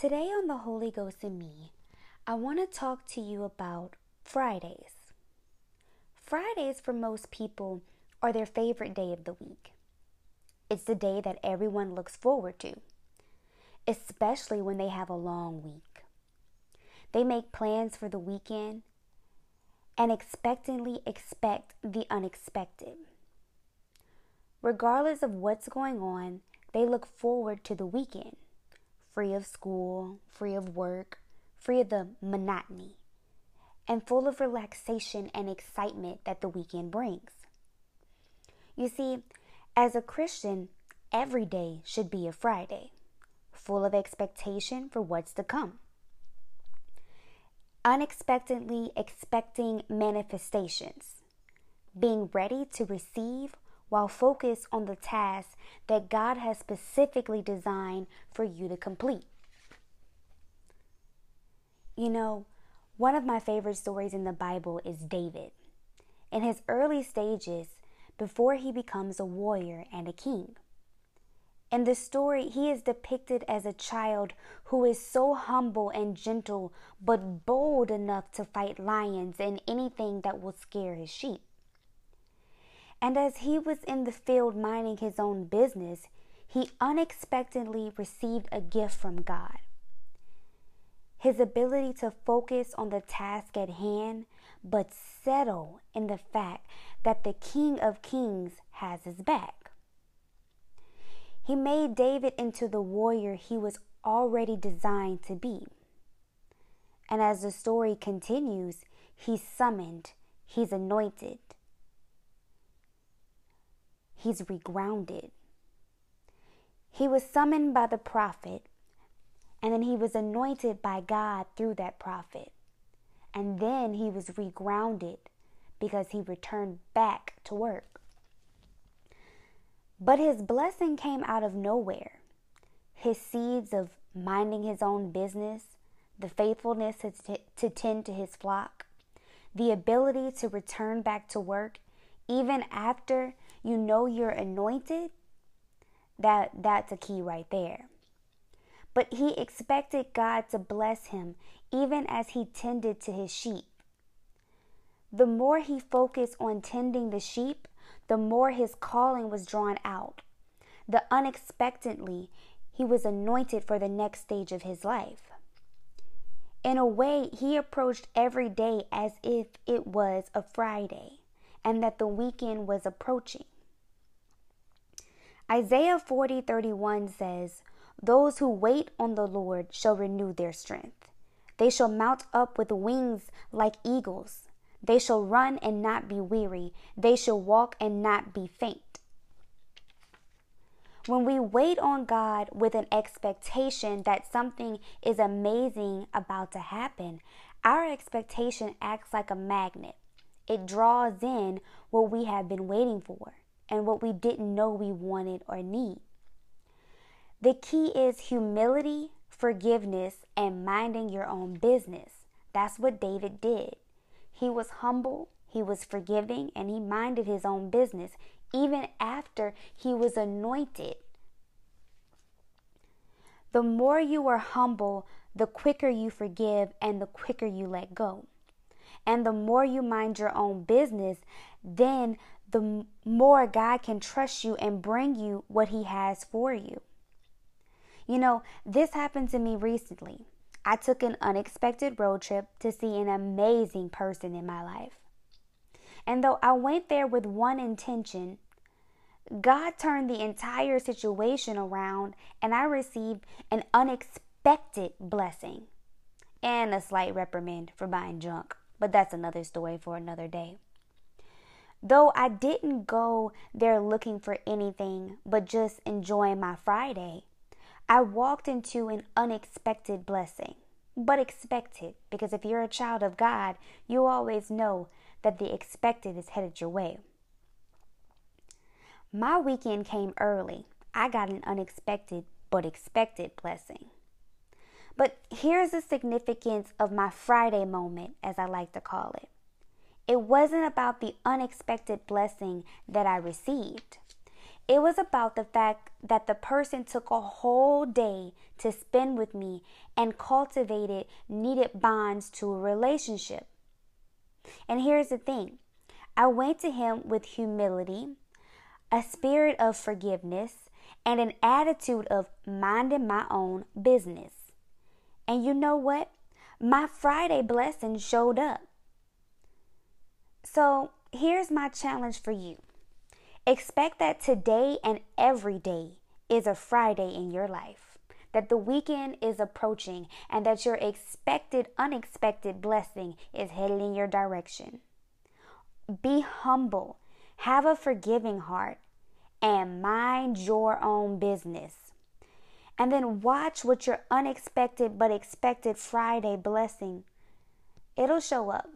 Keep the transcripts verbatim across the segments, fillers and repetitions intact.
Today on the Holy Ghost in Me, I want to talk to you about Fridays. Fridays for most people are their favorite day of the week. It's the day that everyone looks forward to, especially when they have a long week. They make plans for the weekend and expectantly expect the unexpected. Regardless of what's going on, they look forward to the weekend, free of school, free of work, free of the monotony, and full of relaxation and excitement that the weekend brings. You see, as a Christian, every day should be a Friday, full of expectation for what's to come. Unexpectedly expecting manifestations, being ready to receive while focused on the task that God has specifically designed for you to complete. You know, one of my favorite stories in the Bible is David. In his early stages, before he becomes a warrior and a king. In the story, he is depicted as a child who is so humble and gentle, but bold enough to fight lions and anything that will scare his sheep. And as he was in the field minding his own business, he unexpectedly received a gift from God. His ability to focus on the task at hand, but settle in the fact that the King of Kings has his back. He made David into the warrior he was already designed to be. And as the story continues, he's summoned, he's anointed, he's regrounded. He was summoned by the prophet, and then he was anointed by God through that prophet. And then he was regrounded because he returned back to work. But his blessing came out of nowhere. His seeds of minding his own business, the faithfulness to tend to his flock, the ability to return back to work, even after you know you're anointed, that, that's a key right there. But he expected God to bless him, even as he tended to his sheep. The more he focused on tending the sheep, the more his calling was drawn out. The unexpectedly, he was anointed for the next stage of his life. In a way, he approached every day as if it was a Friday and that the weekend was approaching. Isaiah forty, thirty-one says, "Those who wait on the Lord shall renew their strength. They shall mount up with wings like eagles. They shall run and not be weary. They shall walk and not be faint." When we wait on God with an expectation that something is amazing about to happen, our expectation acts like a magnet. It draws in what we have been waiting for and what we didn't know we wanted or need. The key is humility, forgiveness, and minding your own business. That's what David did. He was humble, he was forgiving, and he minded his own business, even after he was anointed. The more you are humble, the quicker you forgive and the quicker you let go. And the more you mind your own business, then the more God can trust you and bring you what he has for you. You know, this happened to me recently. I took an unexpected road trip to see an amazing person in my life. And though I went there with one intention, God turned the entire situation around and I received an unexpected blessing and a slight reprimand for buying junk. But that's another story for another day. Though I didn't go there looking for anything but just enjoying my Friday, I walked into an unexpected blessing, but expected, because if you're a child of God, you always know that the expected is headed your way. My weekend came early. I got an unexpected but expected blessing. But here's the significance of my Friday moment, as I like to call it. It wasn't about the unexpected blessing that I received. It was about the fact that the person took a whole day to spend with me and cultivated needed bonds to a relationship. And here's the thing. I went to him with humility, a spirit of forgiveness, and an attitude of minding my own business. And you know what? My Friday blessing showed up. So here's my challenge for you. Expect that today and every day is a Friday in your life, that the weekend is approaching, and that your expected, unexpected blessing is headed in your direction. Be humble, have a forgiving heart, and mind your own business. And then watch what your unexpected but expected Friday blessing, it'll show up.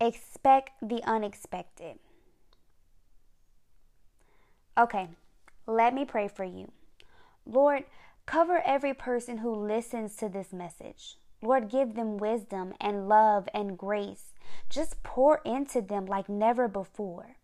Expect the unexpected. Okay, let me pray for you. Lord, cover every person who listens to this message. Lord, give them wisdom and love and grace. Just pour into them like never before.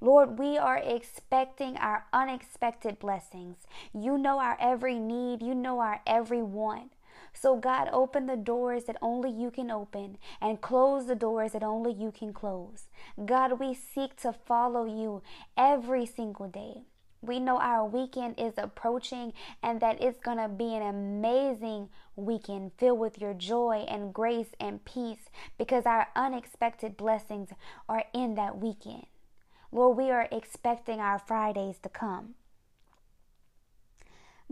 Lord, we are expecting our unexpected blessings. You know our every need. You know our every want. So God, open the doors that only you can open and close the doors that only you can close. God, we seek to follow you every single day. We know our weekend is approaching and that it's going to be an amazing weekend filled with your joy and grace and peace because our unexpected blessings are in that weekend. Lord, we are expecting our Fridays to come.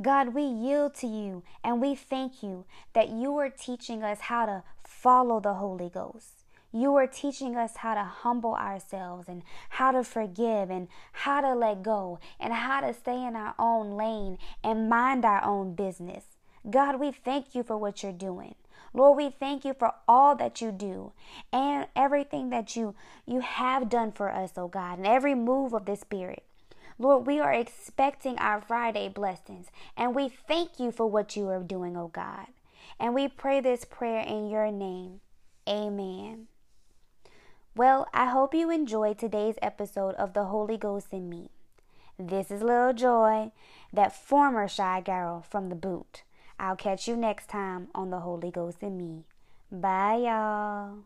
God, we yield to you and we thank you that you are teaching us how to follow the Holy Ghost. You are teaching us how to humble ourselves and how to forgive and how to let go and how to stay in our own lane and mind our own business. God, we thank you for what you're doing. Lord, we thank you for all that you do and everything that you, you have done for us, oh God, and every move of the Spirit. Lord, we are expecting our Friday blessings, and we thank you for what you are doing, oh God. And we pray this prayer in your name. Amen. Well, I hope you enjoyed today's episode of The Holy Ghost in Me. This is Lil Joy, that former shy girl from the boot. I'll catch you next time on The Holy Ghost in Me. Bye, y'all.